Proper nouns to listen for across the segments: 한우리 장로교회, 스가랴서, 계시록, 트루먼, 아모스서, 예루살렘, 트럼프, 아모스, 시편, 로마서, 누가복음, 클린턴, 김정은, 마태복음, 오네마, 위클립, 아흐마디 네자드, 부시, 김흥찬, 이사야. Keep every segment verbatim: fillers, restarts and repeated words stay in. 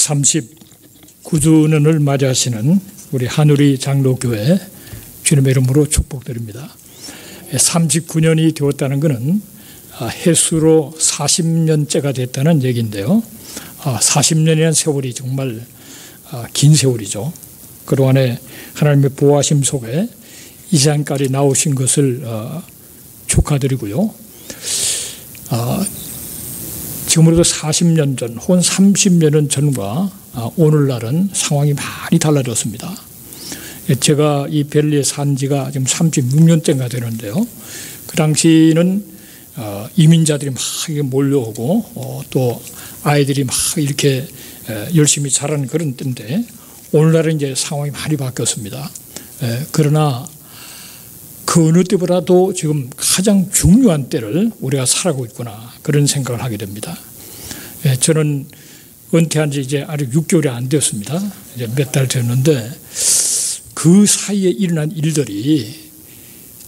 삼십구 주년을 맞이하시는 우리 한우리 장로교회 주님의 이름으로 축복드립니다. 삼십구 년이 되었다는 것은 해수로 사십 년째가 됐다는 얘기인데요. 사십 년이라는 세월이 정말 긴 세월이죠. 그동안에 하나님의 보호하심 속에 이 시간까지 나오신 것을 축하드리고요. 지금으로도 사십 년 전 혹은 삼십 년 전과 오늘날은 상황이 많이 달라졌습니다. 제가 이 벨리에 산 지가 지금 삼십육 년째가 되는데요. 그 당시는 이민자들이 막 몰려오고 또 아이들이 막 이렇게 열심히 자라는 그런 때인데, 오늘날은 이제 상황이 많이 바뀌었습니다. 그러나 그 어느 때보다도 지금 가장 중요한 때를 우리가 살아가고 있구나, 그런 생각을 하게 됩니다. 저는 은퇴한 지 이제 아직 육 개월이 안 되었습니다. 이제 몇 달 됐는데 그 사이에 일어난 일들이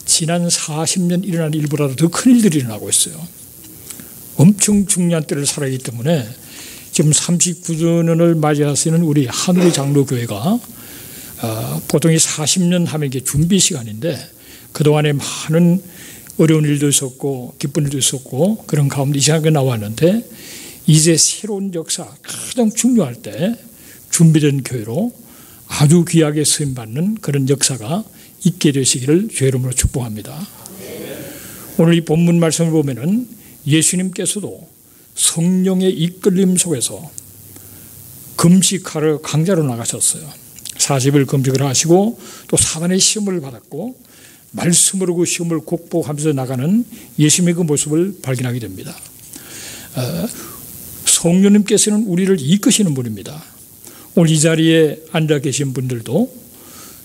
지난 사십 년 일어난 일보다도 더 큰 일들이 일어나고 있어요. 엄청 중요한 때를 살아가기 때문에 지금 삼십구 주년을 맞이하시는 우리 한우리 장로교회가 보통 이 사십 년 하면 이게 준비 시간인데, 그동안에 많은 어려운 일도 있었고 기쁜 일도 있었고 그런 가운데 이 시간에 나왔는데, 이제 새로운 역사, 가장 중요할 때 준비된 교회로 아주 귀하게 쓰임받는 그런 역사가 있게 되시기를 주의 이름으로 축복합니다. 오늘 이 본문 말씀을 보면은 예수님께서도 성령의 이끌림 속에서 금식하러 광야로 나가셨어요. 사십 일 금식을 하시고 또 사단의 시험을 받았고 말씀으로 그 시험을 극복하면서 나가는 예수님의 그 모습을 발견하게 됩니다. 성령님께서는 우리를 이끄시는 분입니다. 오늘 이 자리에 앉아 계신 분들도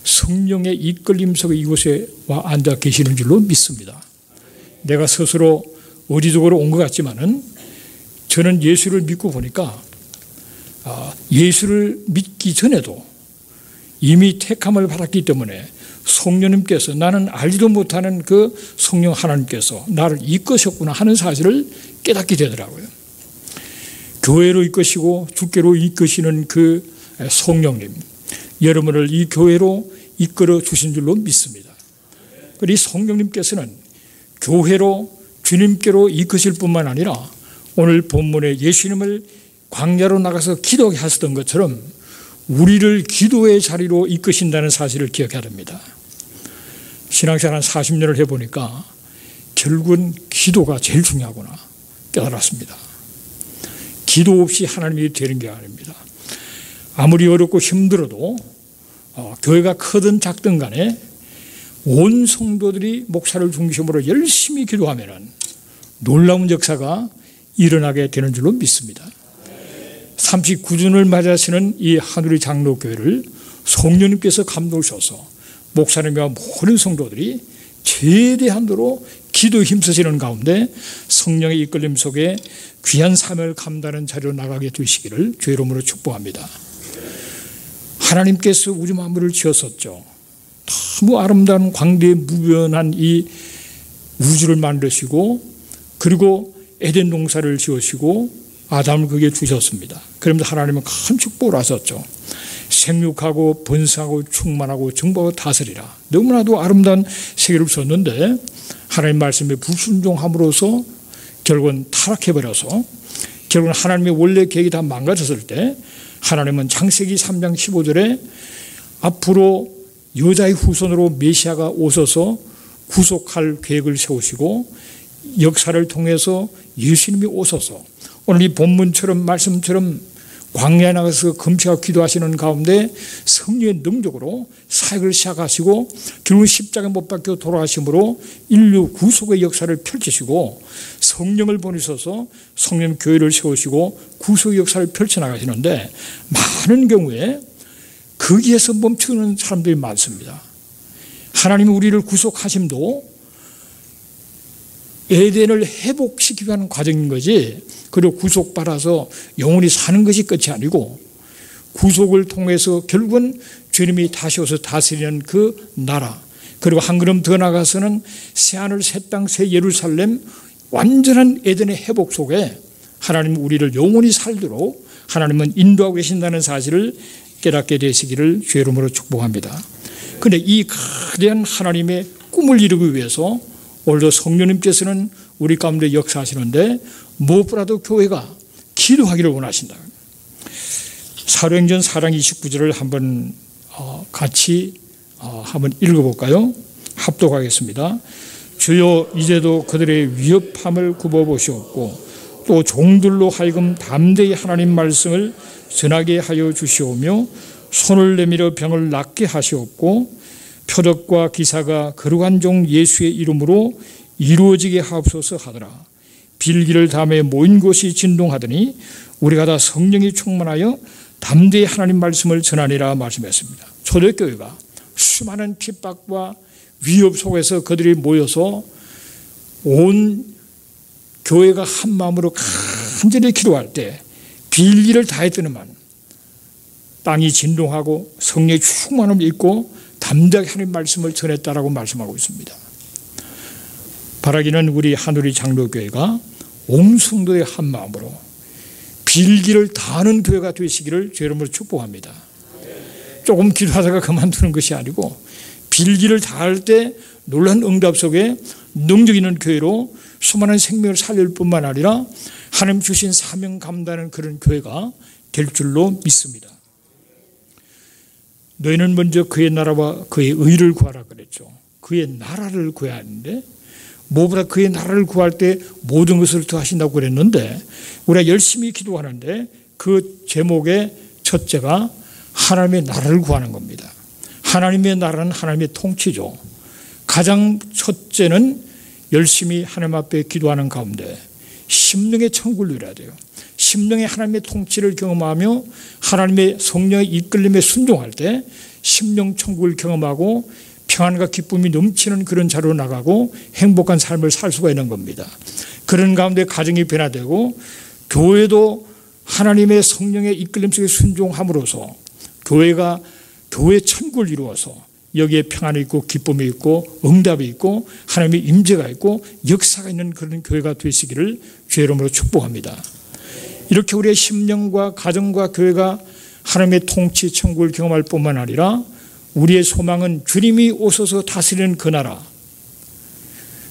성령의 이끌림 속에 이곳에 와 앉아 계시는 줄로 믿습니다. 내가 스스로 의지적으로 온 것 같지만은 저는 예수를 믿고 보니까 예수를 믿기 전에도 이미 택함을 받았기 때문에 성령님께서, 나는 알지도 못하는 그 성령 하나님께서 나를 이끄셨구나 하는 사실을 깨닫게 되더라고요. 교회로 이끄시고 주께로 이끄시는 그 성령님, 여러분을 이 교회로 이끌어 주신 줄로 믿습니다. 그리고 이 성령님께서는 교회로 주님께로 이끄실 뿐만 아니라 오늘 본문에 예수님을 광야로 나가서 기도하게 하셨던 것처럼 우리를 기도의 자리로 이끄신다는 사실을 기억해야 됩니다. 신앙생활 한 사십 년을 해보니까 결국은 기도가 제일 중요하구나 깨달았습니다. 기도 없이 하나님이 되는 게 아닙니다. 아무리 어렵고 힘들어도 어, 교회가 크든 작든 간에 온 성도들이 목사를 중심으로 열심히 기도하면 놀라운 역사가 일어나게 되는 줄로 믿습니다. 삼십구 주년을 맞이하시는 이 한우리 장로교회를 성령님께서 감동하셔서 목사님과 모든 성도들이 최대한도로 기도 힘쓰시는 가운데 성령의 이끌림 속에 귀한 삶을 감당하는 자리로 나가게 되시기를 주의 이름으로 축복합니다. 하나님께서 우주 만물을 지었었죠. 너무 아름다운 광대에 무변한 이 우주를 만드시고 그리고 에덴 동산을 지으시고 아담을 그게 주셨습니다. 그러면서 하나님은 큰 축복을 하셨죠. 생육하고 번성하고 충만하고 정복하고 다스리라. 너무나도 아름다운 세계를 썼는데 하나님 말씀에 불순종함으로써 결국은 타락해버려서 결국은 하나님의 원래 계획이 다 망가졌을 때 하나님은 창세기 삼 장 십오 절에 앞으로 여자의 후손으로 메시아가 오셔서 구속할 계획을 세우시고 역사를 통해서 예수님이 오셔서 오늘 이 본문처럼 말씀처럼 광야에 나가서 금식하고 기도하시는 가운데 성령의 능력으로 사역을 시작하시고 결국 십자가에 못 박혀 돌아가심으로 인류 구속의 역사를 펼치시고 성령을 보내셔서 성령 교회를 세우시고 구속의 역사를 펼쳐나가시는데, 많은 경우에 거기에서 멈추는 사람들이 많습니다. 하나님이 우리를 구속하심도 에덴을 회복시키기 위한 과정인 거지, 그리고 구속받아서 영원히 사는 것이 끝이 아니고 구속을 통해서 결국은 주님이 다시 오셔서 다스리는 그 나라, 그리고 한 걸음 더 나아가서는 새하늘 새 땅 새 예루살렘 완전한 에덴의 회복 속에 하나님 우리를 영원히 살도록 하나님은 인도하고 계신다는 사실을 깨닫게 되시기를 주의 이름으로 축복합니다. 그런데 이 거대한 하나님의 꿈을 이루기 위해서 오늘도 성령님께서는 우리 가운데 역사하시는데 무엇보다도 교회가 기도하기를 원하신다. 사도행전 사 장 이십구 절을 한번 같이 한번 읽어볼까요? 합독하겠습니다. 주여 이제도 그들의 위협함을 굽어보시옵고 또 종들로 하여금 담대히 하나님 말씀을 전하게 하여 주시오며 손을 내밀어 병을 낫게 하시옵고 표적과 기사가 거룩한 종 예수의 이름으로 이루어지게 하옵소서 하더라. 빌기를 담에 모인 곳이 진동하더니 우리가 다 성령이 충만하여 담대히 하나님 말씀을 전하리라 말씀했습니다. 초대교회가 수많은 핍박과 위협 속에서 그들이 모여서 온 교회가 한 마음으로 간절히 기도할 때 빌기를 다했더니만 땅이 진동하고 성령의 충만함을 입고 담대하게 하나님 말씀을 전했다라고 말씀하고 있습니다. 바라기는 우리 한우리 장로교회가 온 성도의 한 마음으로 빌기를 다하는 교회가 되시기를 주의 이름으로 축복합니다. 조금 기도하다가 그만두는 것이 아니고 빌기를 다할 때 놀란 응답 속에 능력 있는 교회로 수많은 생명을 살릴 뿐만 아니라 하나님 주신 사명 감당하는 그런 교회가 될 줄로 믿습니다. 너희는 먼저 그의 나라와 그의 의를 구하라 그랬죠. 그의 나라를 구해야 하는데 무엇보다 그의 나라를 구할 때 모든 것을 더하신다고 그랬는데 우리가 열심히 기도하는데 그 제목의 첫째가 하나님의 나라를 구하는 겁니다. 하나님의 나라는 하나님의 통치죠. 가장 첫째는 열심히 하나님 앞에 기도하는 가운데 심령의 천국을 누려야 돼요. 심령의 하나님의 통치를 경험하며 하나님의 성령의 이끌림에 순종할 때 심령 천국을 경험하고 평안과 기쁨이 넘치는 그런 자로 나가고 행복한 삶을 살 수가 있는 겁니다. 그런 가운데 가정이 변화되고 교회도 하나님의 성령의 이끌림 속에 순종함으로써 교회가 교회 천국을 이루어서 여기에 평안이 있고 기쁨이 있고 응답이 있고 하나님의 임재가 있고 역사가 있는 그런 교회가 되시기를 주의 이름으로 축복합니다. 이렇게 우리의 심령과 가정과 교회가 하나님의 통치 천국을 경험할 뿐만 아니라 우리의 소망은 주님이 오셔서 다스리는 그 나라,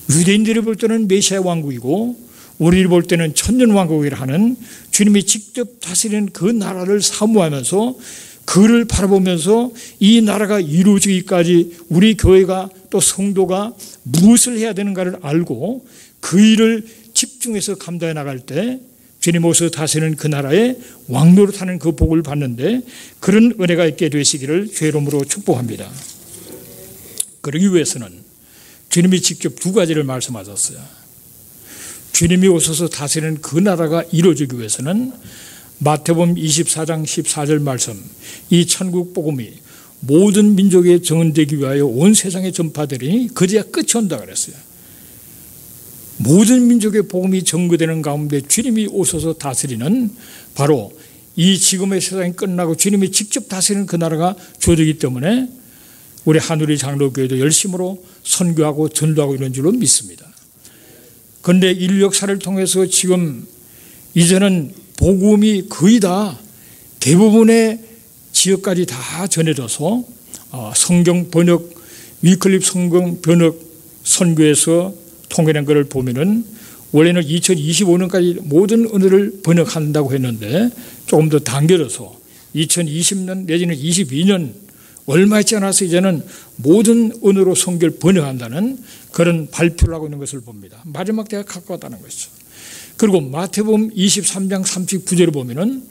유대인들이 볼 때는 메시아 왕국이고 우리를 볼 때는 천년왕국이라 하는 주님이 직접 다스리는 그 나라를 사모하면서 그를 바라보면서 이 나라가 이루어지기까지 우리 교회가 또 성도가 무엇을 해야 되는가를 알고 그 일을 집중해서 감당해 나갈 때 주님 오셔서 다스리는 그 나라의 왕노릇하는 그 복을 받는데 그런 은혜가 있게 되시기를 주의 이름으로 축복합니다. 그러기 위해서는 주님이 직접 두 가지를 말씀하셨어요. 주님이 오셔서 다스리는 그 나라가 이루어지기 위해서는 마태복음 이십사 장 십사 절 말씀, 이 천국 복음이 모든 민족에 증언되기 위하여 온 세상에 전파되리니 그제야 끝이 온다 그랬어요. 모든 민족의 복음이 전거되는 가운데 주님이 오셔서 다스리는 바로 이 지금의 세상이 끝나고 주님이 직접 다스리는 그 나라가 주어지기 때문에 우리 한우리 장로교회도 열심으로 선교하고 전도하고 이런 줄로 믿습니다. 그런데 인류 역사를 통해서 지금 이제는 복음이 거의 다 대부분의 지역까지 다 전해져서 성경 번역, 위클립 성경 번역 선교에서 통일한 것을 보면은 원래는 이천이십오 년까지 모든 언어를 번역한다고 했는데 조금 더 당겨져서 이천이십 년 내지는 이십이 년 얼마 있지 않아서 이제는 모든 언어로 성경을 번역한다는 그런 발표를 하고 있는 것을 봅니다. 마지막 때가 가까웠다는 것이죠. 그리고 마태복음 이십삼 장 삼십구 절을 보면은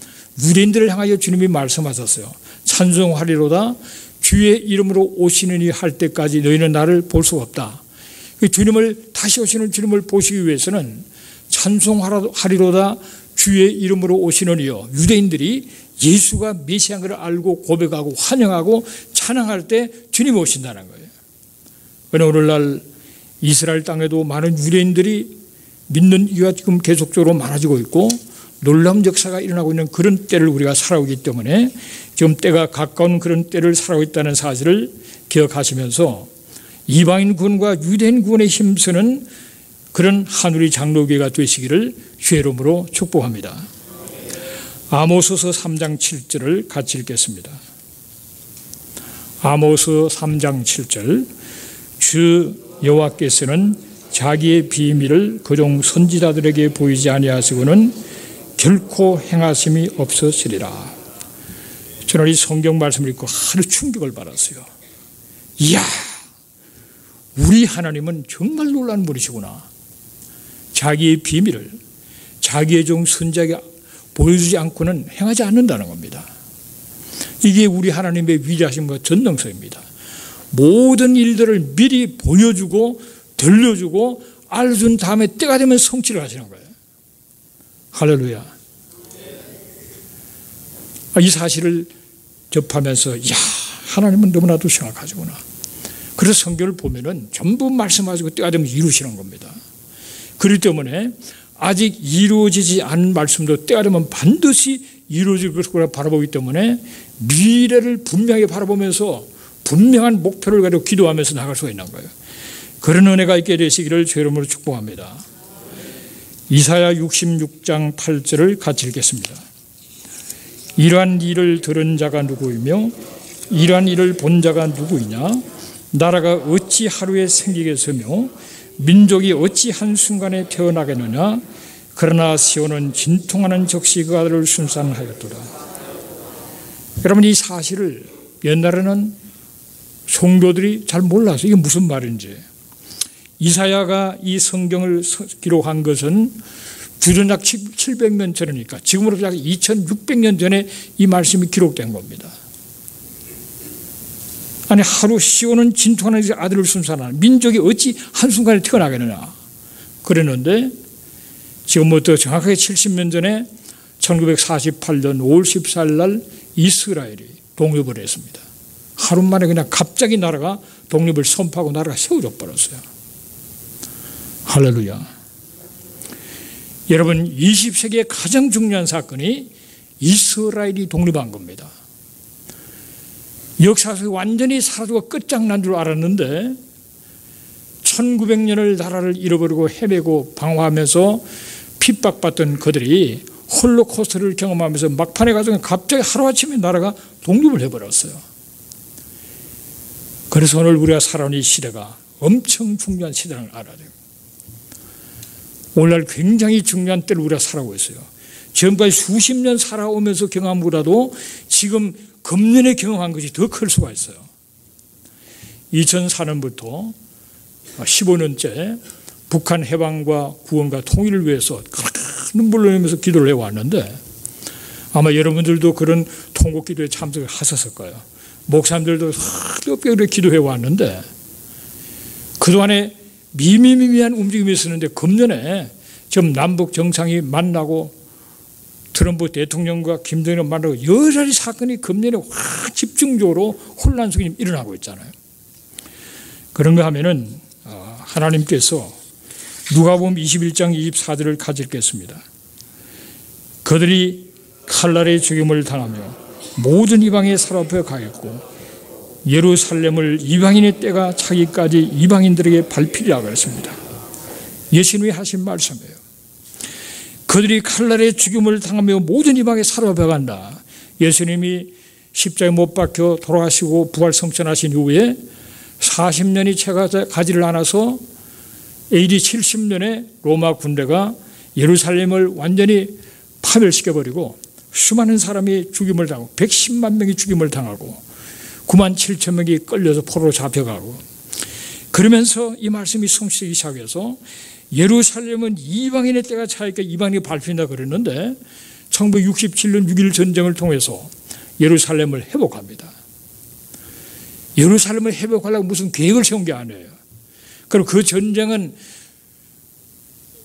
유대인들을 향하여 주님이 말씀하셨어요. 찬송하리로다 주의 이름으로 오시는 이 할 때까지 너희는 나를 볼 수가 없다. 주님을 다시 오시는 주님을 보시기 위해서는 찬송하리로다 주의 이름으로 오시는 이여, 유대인들이 예수가 메시아인 것을 알고 고백하고 환영하고 찬양할 때 주님이 오신다는 거예요. 그런데 오늘날 이스라엘 땅에도 많은 유대인들이 믿는 이유가 지금 계속적으로 많아지고 있고 놀라운 역사가 일어나고 있는 그런 때를 우리가 살아오기 때문에 지금 때가 가까운 그런 때를 살아오고 있다는 사실을 기억하시면서 이방인 군과 유대인 군의 힘쓰는 그런 한우리 장로교회가 되시기를 주의 이름으로 축복합니다. 아모스서 삼 장 칠 절을 같이 읽겠습니다. 아모스 삼 장 칠 절. 주 여호와께서는 자기의 비밀을 그종 선지자들에게 보이지 아니하시고는 결코 행하심이 없으시리라. 저는 이 성경 말씀을 읽고 하루 충격을 받았어요. 이야, 우리 하나님은 정말 놀라운 분이시구나. 자기의 비밀을 자기의 종 선지자에게 보여주지 않고는 행하지 않는다는 겁니다. 이게 우리 하나님의 위대하심과 전능성입니다. 모든 일들을 미리 보여주고 들려주고 알려준 다음에 때가 되면 성취를 하시는 거예요. 할렐루야. 이 사실을 접하면서 이야, 하나님은 너무나도 심각하시구나. 그래서 성경을 보면은 전부 말씀하시고 때가 되면 이루시는 겁니다. 그렇기 때문에 아직 이루어지지 않은 말씀도 때가 되면 반드시 이루어질 것을 바라보기 때문에 미래를 분명히 바라보면서 분명한 목표를 가지고 기도하면서 나갈 수가 있는 거예요. 그런 은혜가 있게 되시기를 주의 이름으로 축복합니다. 이사야 육십육 장 팔 절을 같이 읽겠습니다. 이러한 일을 들은 자가 누구이며 이러한 일을 본 자가 누구이냐? 나라가 어찌 하루에 생기겠으며 민족이 어찌 한순간에 태어나겠느냐? 그러나 시온은 진통하는 적시 그들을 순산하였도다. 여러분, 이 사실을 옛날에는 성도들이 잘 몰라서 이게 무슨 말인지, 이사야가 이 성경을 기록한 것은 주전약 칠백 년 전이니까 지금으로부터 약 이천육백 년 전에 이 말씀이 기록된 겁니다. 아니, 하루 시온은 진통하는 아들을 순산하는 민족이 어찌 한순간에 태어나겠느냐 그랬는데, 지금부터 정확하게 칠십 년 전에 천구백사십팔 년 오월 십사 일 날 이스라엘이 독립을 했습니다. 하루 만에 그냥 갑자기 나라가 독립을 선포하고 나라가 세워져 버렸어요. 할렐루야. 여러분, 이십 세기의 가장 중요한 사건이 이스라엘이 독립한 겁니다. 역사 속에 완전히 사라지고 끝장난 줄 알았는데 천구백 년을 나라를 잃어버리고 헤매고 방황하면서 핍박받던 그들이 홀로코스트를 경험하면서 막판에 가서 갑자기 하루아침에 나라가 독립을 해버렸어요. 그래서 오늘 우리가 살아오는 이 시대가 엄청 중요한 시대라는 걸 알아야 돼요. 오늘날 굉장히 중요한 때를 우리가 살아오고 있어요. 지금까지 수십 년 살아오면서 경험보다도 지금 금년에 경험한 것이 더 클 수가 있어요. 이천사 년부터 십오 년째 북한 해방과 구원과 통일을 위해서 눈물을 흘리면서 기도를 해왔는데, 아마 여러분들도 그런 통곡기도에 참석을 하셨을 거예요. 목사님들도 뜨겁게 그렇게 기도해왔는데, 그동안에 미미미미한 움직임이 있었는데 금년에 지금 남북 정상이 만나고 트럼프 대통령과 김정일을 만나고 여전히 사건이 금년에 확 집중적으로 혼란 속에 일어나고 있잖아요. 그런가 하면은 하나님께서 누가복음 이십일 장 이십사 절을 같이 읽겠습니다. 그들이 칼날의 죽임을 당하며 모든 이방에 사로잡혀 가겠고 예루살렘을 이방인의 때가 차기까지 이방인들에게 밟히리라 그랬습니다. 예수님이 하신 말씀이에요. 그들이 칼날의 죽임을 당하며 모든 이방에 사로잡혀 간다. 예수님이 십자에 못 박혀 돌아가시고 부활성천하신 이후에 사십 년이 채 가지를 않아서 에이디 칠십 년에 로마 군대가 예루살렘을 완전히 파멸시켜버리고 수많은 사람이 죽임을 당하고 백십만 명이 죽임을 당하고 구만 칠천 명이 끌려서 포로로 잡혀가고, 그러면서 이 말씀이 성취되기 시작해서 예루살렘은 이방인의 때가 차니까 이방인이 밟힌다 그랬는데 천구백육십칠 년 육 일 전쟁을 통해서 예루살렘을 회복합니다. 예루살렘을 회복하려고 무슨 계획을 세운 게 아니에요. 그리고 그 전쟁은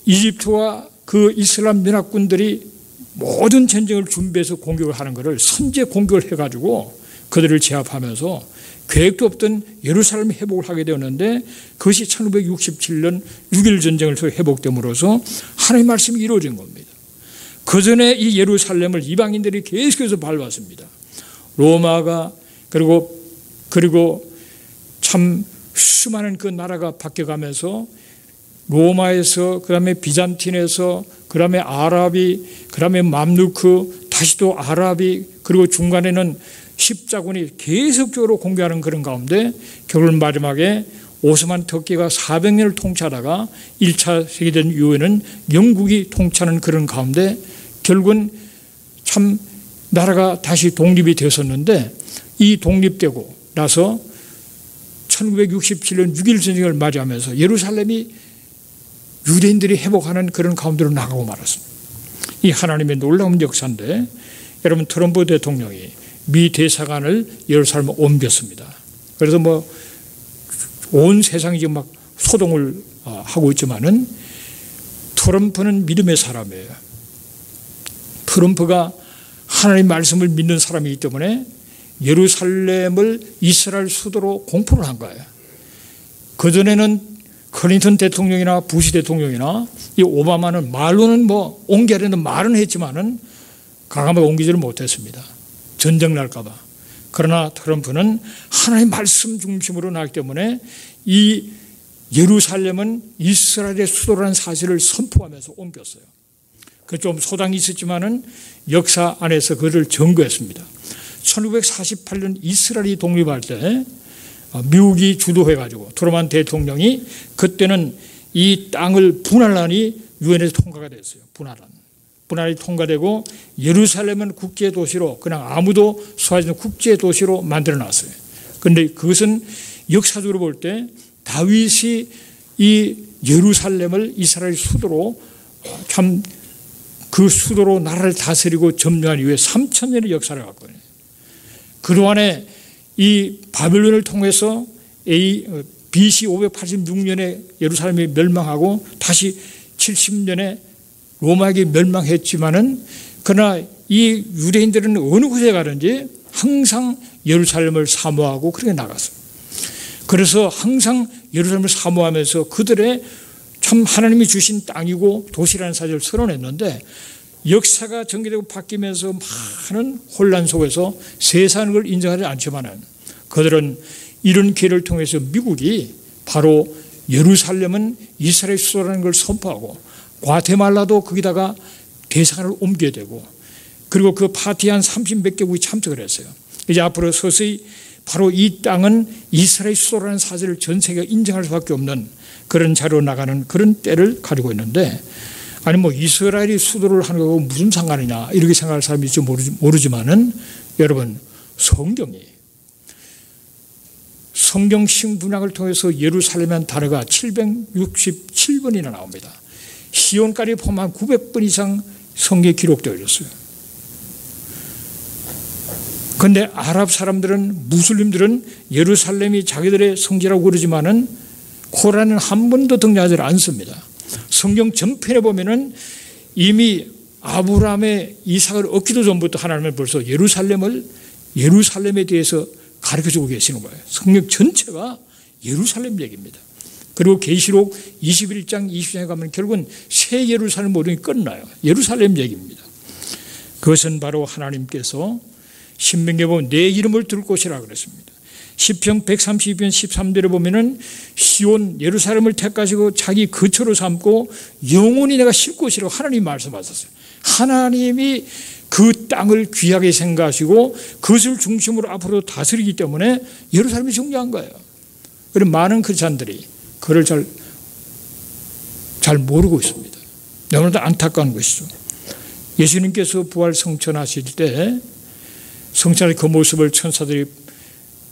이집트와 그 이슬람 연합군들이 모든 전쟁을 준비해서 공격을 하는 것을 선제 공격을 해가지고 그들을 제압하면서 계획도 없던 예루살렘 회복을 하게 되었는데, 그것이 천구백육십칠 년 육 일 전쟁을 통해 회복됨으로써 하나님의 말씀이 이루어진 겁니다. 그 전에 이 예루살렘을 이방인들이 계속해서 밟았습니다. 로마가 그리고 그리고 참 수많은 그 나라가 바뀌어가면서 로마에서, 그 다음에 비잔틴에서, 그 다음에 아랍이, 그 다음에 맘루크, 다시 또 아랍이, 그리고 중간에는 십자군이 계속적으로 공격하는 그런 가운데 결국 마지막에 오스만 터키가 사백 년을 통치하다가 일 차 세계대전 이후에는 영국이 통치하는 그런 가운데 결국은 참 나라가 다시 독립이 되었었는데, 이 독립되고 나서 천구백육십칠 년 육 일 전쟁을 맞이하면서 예루살렘이 유대인들이 회복하는 그런 가운데로 나가고 말았습니다. 이 하나님의 놀라운 역사인데, 여러분 트럼프 대통령이 미 대사관을 예루살렘에 옮겼습니다. 그래서 뭐 온 세상이 지금 막 소동을 하고 있지만은 트럼프는 믿음의 사람이에요. 트럼프가 하나님의 말씀을 믿는 사람이기 때문에 예루살렘을 이스라엘 수도로 공포를 한 거예요. 그전에는 클린턴 대통령이나 부시 대통령이나 이 오바마는 말로는 뭐 옮겨야되는 말은 했지만은 과감하게 옮기지를 못했습니다. 전쟁 날까 봐. 그러나 트럼프는 하나님의 말씀 중심으로 나기 때문에 이 예루살렘은 이스라엘의 수도라는 사실을 선포하면서 옮겼어요. 그 좀 소당이 있었지만은 역사 안에서 그를 증거했습니다. 천구백사십팔 년 이스라엘이 독립할 때 미국이 주도해가지고 트루먼 대통령이 그때는 이 땅을 분할안이 유엔에서 통과가 됐어요. 분할안. 분할이 통과되고 예루살렘은 국제 도시로 그냥 아무도 소화하지 않는 국제 도시로 만들어 놨어요. 그런데 그것은 역사적으로 볼 때 다윗이 이 예루살렘을 이스라엘 수도로, 참 그 수도로 나라를 다스리고 점령한 이후에 삼천 년의 역사를 갖고 있어요. 그동안에 이 바벨론을 통해서 비씨 오백팔십육 년에 예루살렘이 멸망하고 다시 칠십 년에 로마에게 멸망했지만은, 그러나 이 유대인들은 어느 곳에 가든지 항상 예루살렘을 사모하고 그렇게 나갔어요. 그래서 항상 예루살렘을 사모하면서 그들의 참 하나님이 주신 땅이고 도시라는 사실을 선언했는데, 역사가 전개되고 바뀌면서 많은 혼란 속에서 세상을 걸 인정하지 않지만은 그들은 이런 기회를 통해서 미국이 바로 예루살렘은 이스라엘 수도라는 걸 선포하고 과테말라도 거기다가 대사관을 옮겨야 되고, 그리고 그 파티에 한 삼십몇 개국이 참석을 했어요. 이제 앞으로 서서히 바로 이 땅은 이스라엘 수도라는 사실을 전 세계가 인정할 수밖에 없는 그런 자리로 나가는 그런 때를 가지고 있는데, 아니 뭐 이스라엘이 수도를 하는 거하고 무슨 상관이냐 이렇게 생각할 사람이 있을지 모르지만은, 여러분 성경이 성경 신분학을 통해서 예루살렘이라는 단어가 칠백육십칠 번이나 나옵니다. 시온까지 포함한 구백 번 이상 성경에 기록되어 있었어요. 그런데 아랍 사람들은, 무슬림들은 예루살렘이 자기들의 성지라고 그러지만은 코란은 한 번도 등장하지 않습니다. 성경 전편에 보면은 이미 아브라함의 이삭을 얻기도 전부터 하나님은 벌써 예루살렘을, 예루살렘에 대해서 가르쳐주고 계시는 거예요. 성경 전체가 예루살렘 얘기입니다. 그리고 계시록 이십일 장, 이십 장에 가면 결국은 새 예루살렘 모둠이 끝나요. 예루살렘 얘기입니다. 그것은 바로 하나님께서 신명기에 보면 내 이름을 들 곳이라 그랬습니다. 시편 백삼십이 편 십삼 절에 보면은 시온 예루살렘을 택하시고 자기 거처로 삼고 영원히 내가 쉴 곳이라고 하나님이 말씀하셨어요. 하나님이 그 땅을 귀하게 생각하시고 그것을 중심으로 앞으로 다스리기 때문에 예루살렘이 중요한 거예요. 그리고 많은 크리스찬들이 그를 잘, 잘 모르고 있습니다. 너무나도 안타까운 것이죠. 예수님께서 부활 성천하실 때 성천의 그 모습을 천사들이,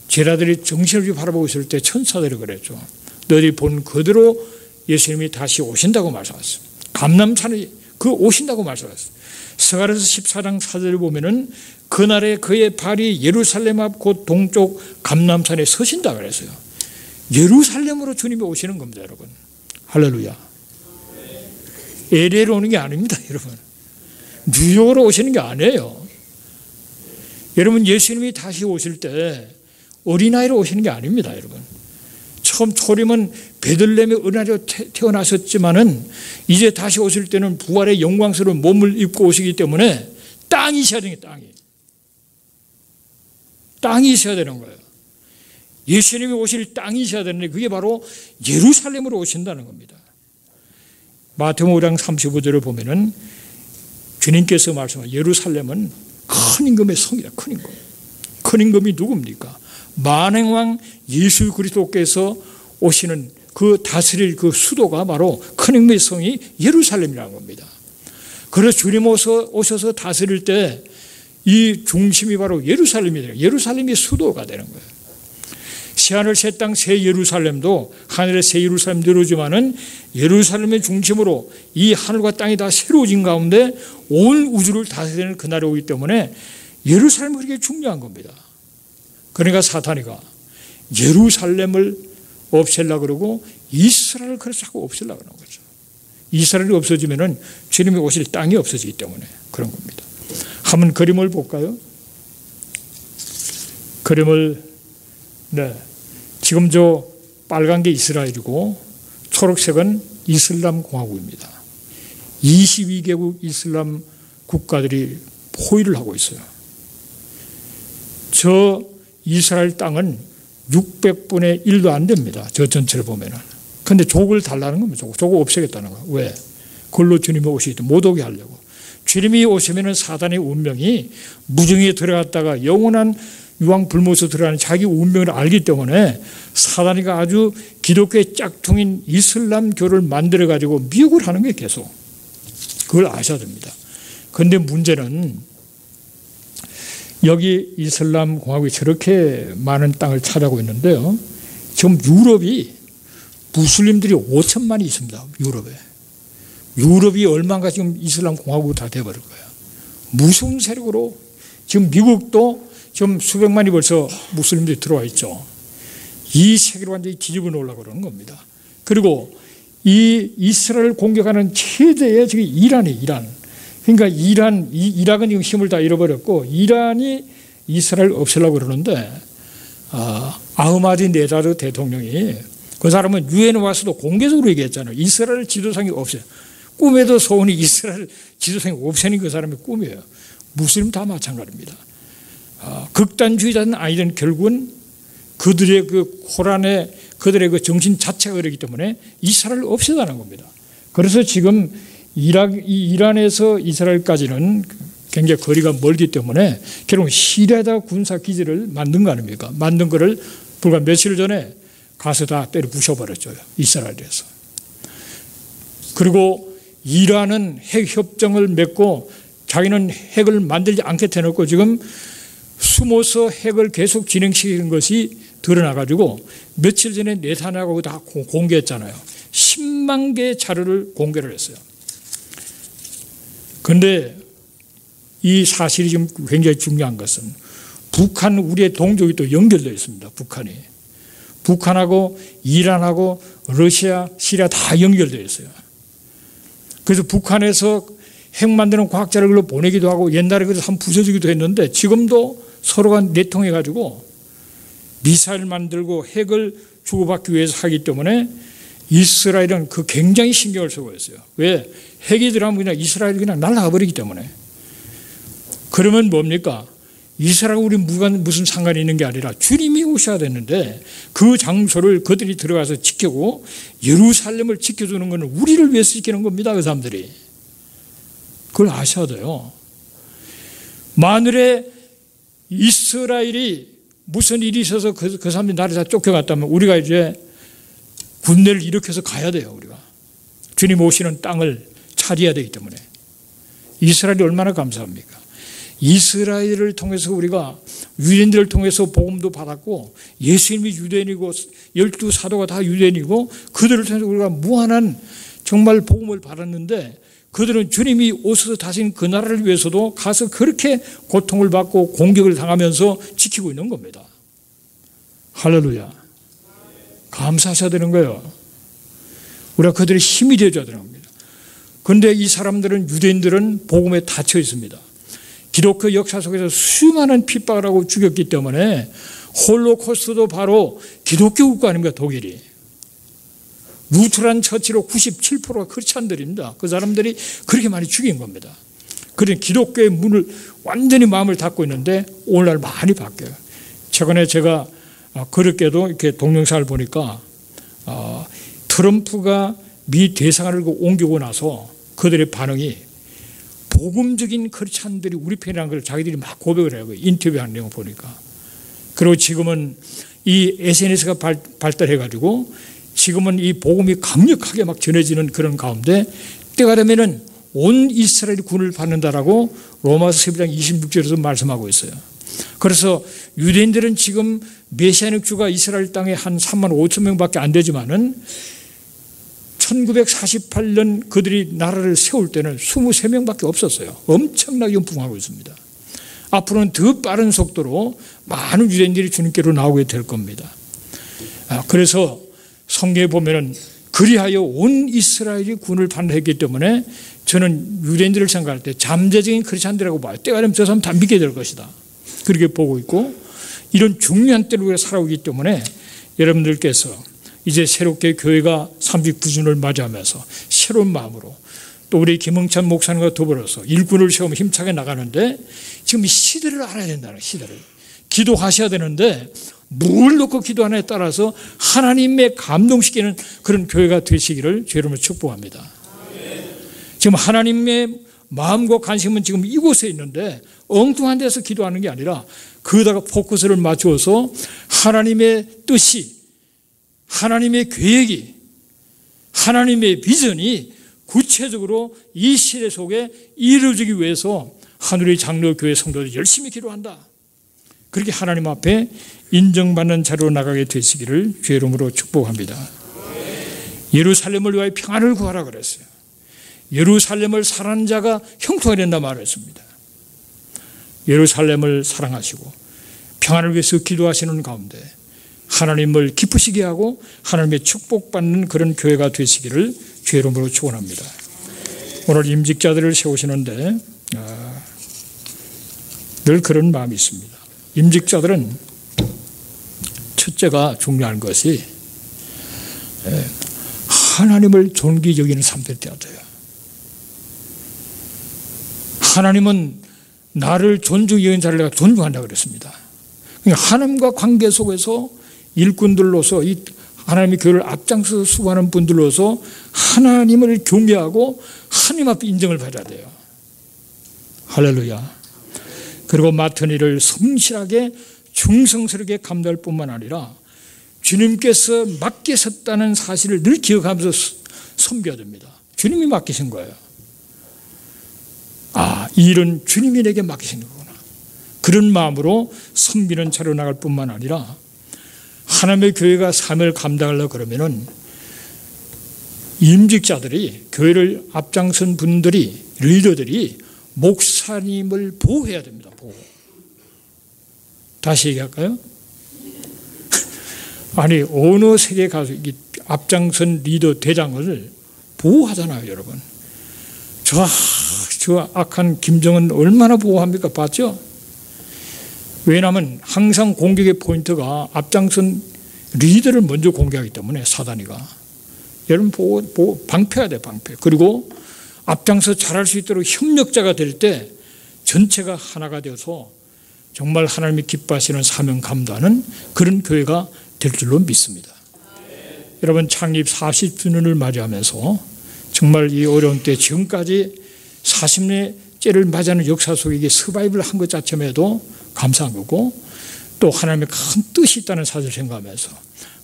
제자들이 정신없이 바라보고 있을 때 천사들이 그랬죠. 너희 본 그대로 예수님이 다시 오신다고 말씀하셨어요. 감람산에 그 오신다고 말씀하셨어요. 스가랴서 십사 장 사 절을 보면은 그날에 그의 발이 예루살렘 앞 곧 동쪽 감람산에 서신다 그랬어요. 예루살렘으로 주님이 오시는 겁니다, 여러분. 할렐루야. 엘에이로 오는 게 아닙니다, 여러분. 뉴욕으로 오시는 게 아니에요. 여러분, 예수님이 다시 오실 때 어린아이로 오시는 게 아닙니다, 여러분. 처음 초림은 베들레헴의 어린아이로 태어나셨지만은 이제 다시 오실 때는 부활의 영광스러운 몸을 입고 오시기 때문에 땅이 있어야 되는 거예요, 땅이. 땅이 있어야 되는 거예요. 예수님이 오실 땅이 있어야 되는데 그게 바로 예루살렘으로 오신다는 겁니다. 마태복음 오 장 삼십오 절을 보면은 주님께서 말씀하신 예루살렘은 큰 임금의 성이다. 큰 임금. 큰 임금이 누굽니까? 만행왕 예수 그리스도께서 오시는 그 다스릴 그 수도가 바로 큰 임금의 성이 예루살렘이라는 겁니다. 그래서 주님 오셔서 다스릴 때 이 중심이 바로 예루살렘이 돼요. 예루살렘이 수도가 되는 거예요. 새하늘 새 땅 새 예루살렘도 하늘의 새 예루살렘도 이루지만은 예루살렘의 중심으로 이 하늘과 땅이 다 새로워진 가운데 온 우주를 다스리는 그날이 오기 때문에 예루살렘이 그렇게 중요한 겁니다. 그러니까 사탄이가 예루살렘을 없애려고 그러고 이스라엘을 그래서 자꾸 없애려고 하는 거죠. 이스라엘이 없어지면은 주님이 오실 땅이 없어지기 때문에 그런 겁니다. 한번 그림을 볼까요? 그림을 네. 지금 저 빨간 게 이스라엘이고 초록색은 이슬람 공화국입니다. 이십이 개국 이슬람 국가들이 포위를 하고 있어요. 저 이스라엘 땅은 육백 분의 일도 안 됩니다. 저 전체를 보면은. 근데 조국을 달라는 겁니다. 조국. 조국 없애겠다는 거예요. 왜? 그걸로 주님이 오시기 못 오게 하려고. 주님이 오시면은 사단의 운명이 무중에 들어갔다가 영원한 유황 불못으로 들어가는 자기 운명을 알기 때문에 사단이가 아주 기독교의 짝퉁인 이슬람교를 만들어가지고 미혹을 하는 게 계속. 그걸 아셔야 됩니다. 그런데 문제는 여기 이슬람 공화국이 저렇게 많은 땅을 차지하고 있는데요. 지금 유럽이 무슬림들이 오천만이 있습니다. 유럽에. 유럽이 얼마인가 지금 이슬람 공화국으로 다 돼버릴 거예요. 무서운 세력으로 지금 미국도 지금 수백만이 벌써 무슬림들이 들어와 있죠. 이 세계를 완전히 뒤집어 놓으려고 그러는 겁니다. 그리고 이 이스라엘을 공격하는 최대의 지금 이란이 이란. 그러니까 이란, 이, 이락은 지금 힘을 다 잃어버렸고 이란이 이스라엘을 없애려고 그러는데 아, 아흐마디 네자드 대통령이 그 사람은 유엔에 와서도 공개적으로 얘기했잖아요. 이스라엘 지도상이 없어요. 꿈에도 소원이 이스라엘 지도상이 없애는 그 사람의 꿈이에요. 무슬림 다 마찬가지입니다. 아, 극단주의자는 아니든 결국은 그들의 그 코란의 그들의 그 정신 자체가 그렇기 때문에 이스라엘을 없애자는 겁니다. 그래서 지금 이라, 이 이란에서 이스라엘까지는 굉장히 거리가 멀기 때문에 결국 시리아에다 군사기지를 만든 거 아닙니까? 만든 거를 불과 며칠 전에 가서 다 때려 부셔버렸죠. 이스라엘에서. 그리고 이란은 핵협정을 맺고 자기는 핵을 만들지 않게 대놓고 지금 숨어서 핵을 계속 진행시키는 것이 드러나가지고 며칠 전에 네타냐후하고 다 공개했잖아요. 십만 개의 자료를 공개를 했어요. 그런데 이 사실이 지금 굉장히 중요한 것은 북한 우리의 동족이 또 연결되어 있습니다. 북한이. 북한하고 이란하고 러시아, 시리아 다 연결되어 있어요. 그래서 북한에서 핵 만드는 과학자를 그걸로 보내기도 하고 옛날에 그래서 한 부서지기도 했는데 지금도 서로가 내통해가지고 미사일 만들고 핵을 주고받기 위해서 하기 때문에 이스라엘은 그 굉장히 신경을 쓰고 있어요. 왜? 핵이 들어가면 그냥 이스라엘이 그냥 날아가 버리기 때문에. 그러면 뭡니까? 이스라엘과 우리 무슨 상관이 있는 게 아니라 주님이 오셔야 되는데 그 장소를 그들이 들어가서 지키고 예루살렘을 지켜주는 건 우리를 위해서 지키는 겁니다. 그 사람들이. 그걸 아셔야 돼요. 만일에 이스라엘이 무슨 일이 있어서 그, 그 사람들이 나를 다 쫓겨갔다면 우리가 이제 군대를 일으켜서 가야 돼요. 우리가. 주님 오시는 땅을 차지해야 되기 때문에. 이스라엘이 얼마나 감사합니까? 이스라엘을 통해서 우리가 유대인들을 통해서 복음도 받았고 예수님이 유대인이고 열두 사도가 다 유대인이고 그들을 통해서 우리가 무한한 정말 복음을 받았는데 그들은 주님이 오셔서 다신 그 나라를 위해서도 가서 그렇게 고통을 받고 공격을 당하면서 지키고 있는 겁니다. 할렐루야. 감사하셔야 되는 거예요. 우리가 그들의 힘이 되어줘야 되는 겁니다. 그런데 이 사람들은 유대인들은 복음에 닫혀 있습니다. 기독교 역사 속에서 수많은 핍박을 하고 죽였기 때문에 홀로코스트도 바로 기독교 국가 아닙니까? 독일이. 루트란 처치로 구십칠 퍼센트가 크리스찬들입니다. 그 사람들이 그렇게 많이 죽인 겁니다. 그래서 기독교의 문을 완전히 마음을 닫고 있는데 오늘날 많이 바뀌어요. 최근에 제가 그렇게도 이렇게 동영상을 보니까 어, 트럼프가 미 대사관을 옮기고 나서 그들의 반응이 복음적인 크리스찬들이 우리 편이라는 걸 자기들이 막 고백을 해요. 인터뷰하는 내용 보니까. 그리고 지금은 이 에스엔에스가 발, 발달해가지고 지금은 이 복음이 강력하게 막 전해지는 그런 가운데 때가 되면은 온 이스라엘이 군을 받는다라고 로마서 십이 장 이십육 절에서 말씀하고 있어요. 그래서 유대인들은 지금 메시아닉 주가 이스라엘 땅에 한 삼만 오천 명밖에 안 되지만은 천구백사십팔 년 그들이 나라를 세울 때는 이십삼 명밖에 없었어요. 엄청나게 연풍하고 있습니다. 앞으로는 더 빠른 속도로 많은 유대인들이 주님께로 나오게 될 겁니다. 그래서 성경에 보면은 그리하여 온 이스라엘이 군을 반대했기 때문에 저는 유대인들을 생각할 때 잠재적인 크리스찬들이라고 봐요. 때가 되면 저 사람 다 믿게 될 것이다. 그렇게 보고 있고 이런 중요한 때를 우리가 살아오기 때문에 여러분들께서 이제 새롭게 교회가 삼십구 주년을 맞이하면서 새로운 마음으로 또 우리 김흥찬 목사님과 더불어서 일꾼을 세우며 힘차게 나가는데 지금 이 시대를 알아야 된다는 시대를 기도하셔야 되는데 뭘 놓고 기도하느냐에 따라서 하나님의 감동시키는 그런 교회가 되시기를 주의 이름으로 축복합니다. 지금 하나님의 마음과 관심은 지금 이곳에 있는데 엉뚱한 데서 기도하는 게 아니라 거기다가 포커스를 맞추어서 하나님의 뜻이 하나님의 계획이 하나님의 비전이 구체적으로 이 시대 속에 이루어지기 위해서 한우리 장로교회 성도들이 열심히 기도한다. 그렇게 하나님 앞에 인정받는 자로 나가게 되시기를 주의 이름으로 축복합니다. 예루살렘을 위하여 평안을 구하라 그랬어요. 예루살렘을 사랑하는 자가 형통해야 된다 말했습니다. 예루살렘을 사랑하시고 평안을 위해서 기도하시는 가운데 하나님을 기쁘시게 하고 하나님의 축복받는 그런 교회가 되시기를 주의 이름으로 축원합니다. 오늘 임직자들을 세우시는데 아, 늘 그런 마음이 있습니다. 임직자들은 첫째가 중요한 것이 하나님을 존귀 여기는 삶들 되어야 돼요. 하나님은 나를 존중 여긴 자를 내가 존중한다고 그랬습니다. 그러니까 하나님과 관계 속에서 일꾼들로서 이 하나님의 교회를 앞장서 수고하는 분들로서 하나님을 경배하고 하나님 앞에 인정을 받아야 돼요. 할렐루야. 그리고 맡은 일을 성실하게 충성스럽게 감당할 뿐만 아니라 주님께서 맡기셨다는 사실을 늘 기억하면서 섬겨야 됩니다. 주님이 맡기신 거예요. 아, 이 일은 주님이 내게 맡기신 거구나. 그런 마음으로 섬기는 차로 나갈 뿐만 아니라 하나님의 교회가 삶을 감당하려고 그러면은 임직자들이 교회를 앞장선 분들이 리더들이 목사님을 보호해야 됩니다. 보호. 다시 얘기할까요? 아니 어느 세계에 가서 앞장선 리더 대장을 보호하잖아요. 여러분. 저, 저 악한 김정은 얼마나 보호합니까? 봤죠? 왜냐하면 항상 공격의 포인트가 앞장선 리더를 먼저 공격하기 때문에 사단이가. 여러분 보호, 보호, 방패해야 돼, 방패. 그리고 앞장서 잘할 수 있도록 협력자가 될 때 전체가 하나가 되어서 정말 하나님이 기뻐하시는 사명 감당하는 그런 교회가 될 줄로 믿습니다. 네. 여러분 창립 사십 주년을 맞이하면서 정말 이 어려운 때 지금까지 사십 년째를 맞이하는 역사 속에 이게 서바이벌 한 것 자체만 해도 감사한 거고 또 하나님의 큰 뜻이 있다는 사실을 생각하면서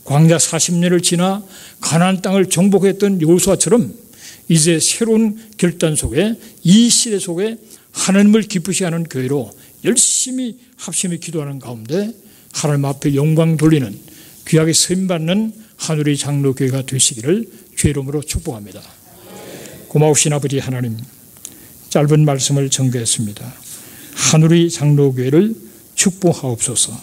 광야 사십 년을 지나 가나안 땅을 정복했던 여호수아처럼 이제 새로운 결단 속에 이 시대 속에 하나님을 기쁘시하는 교회로 열심히 합심히 기도하는 가운데 하나님 앞에 영광 돌리는 귀하게 쓰임받는 한우리 장로교회가 되시기를 주의 이름으로 축복합니다. 고마우신 아버지 하나님, 짧은 말씀을 전개했습니다. 한우리 장로교회를 축복하옵소서.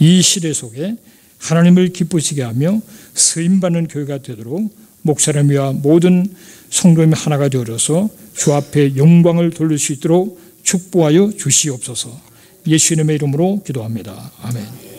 이 시대 속에 하나님을 기쁘시게 하며 쓰임받는 교회가 되도록 목사님과 모든 성도님이 하나가 되어서 주 앞에 영광을 돌릴 수 있도록 축복하여 주시옵소서. 예수님의 이름으로 기도합니다. 아멘.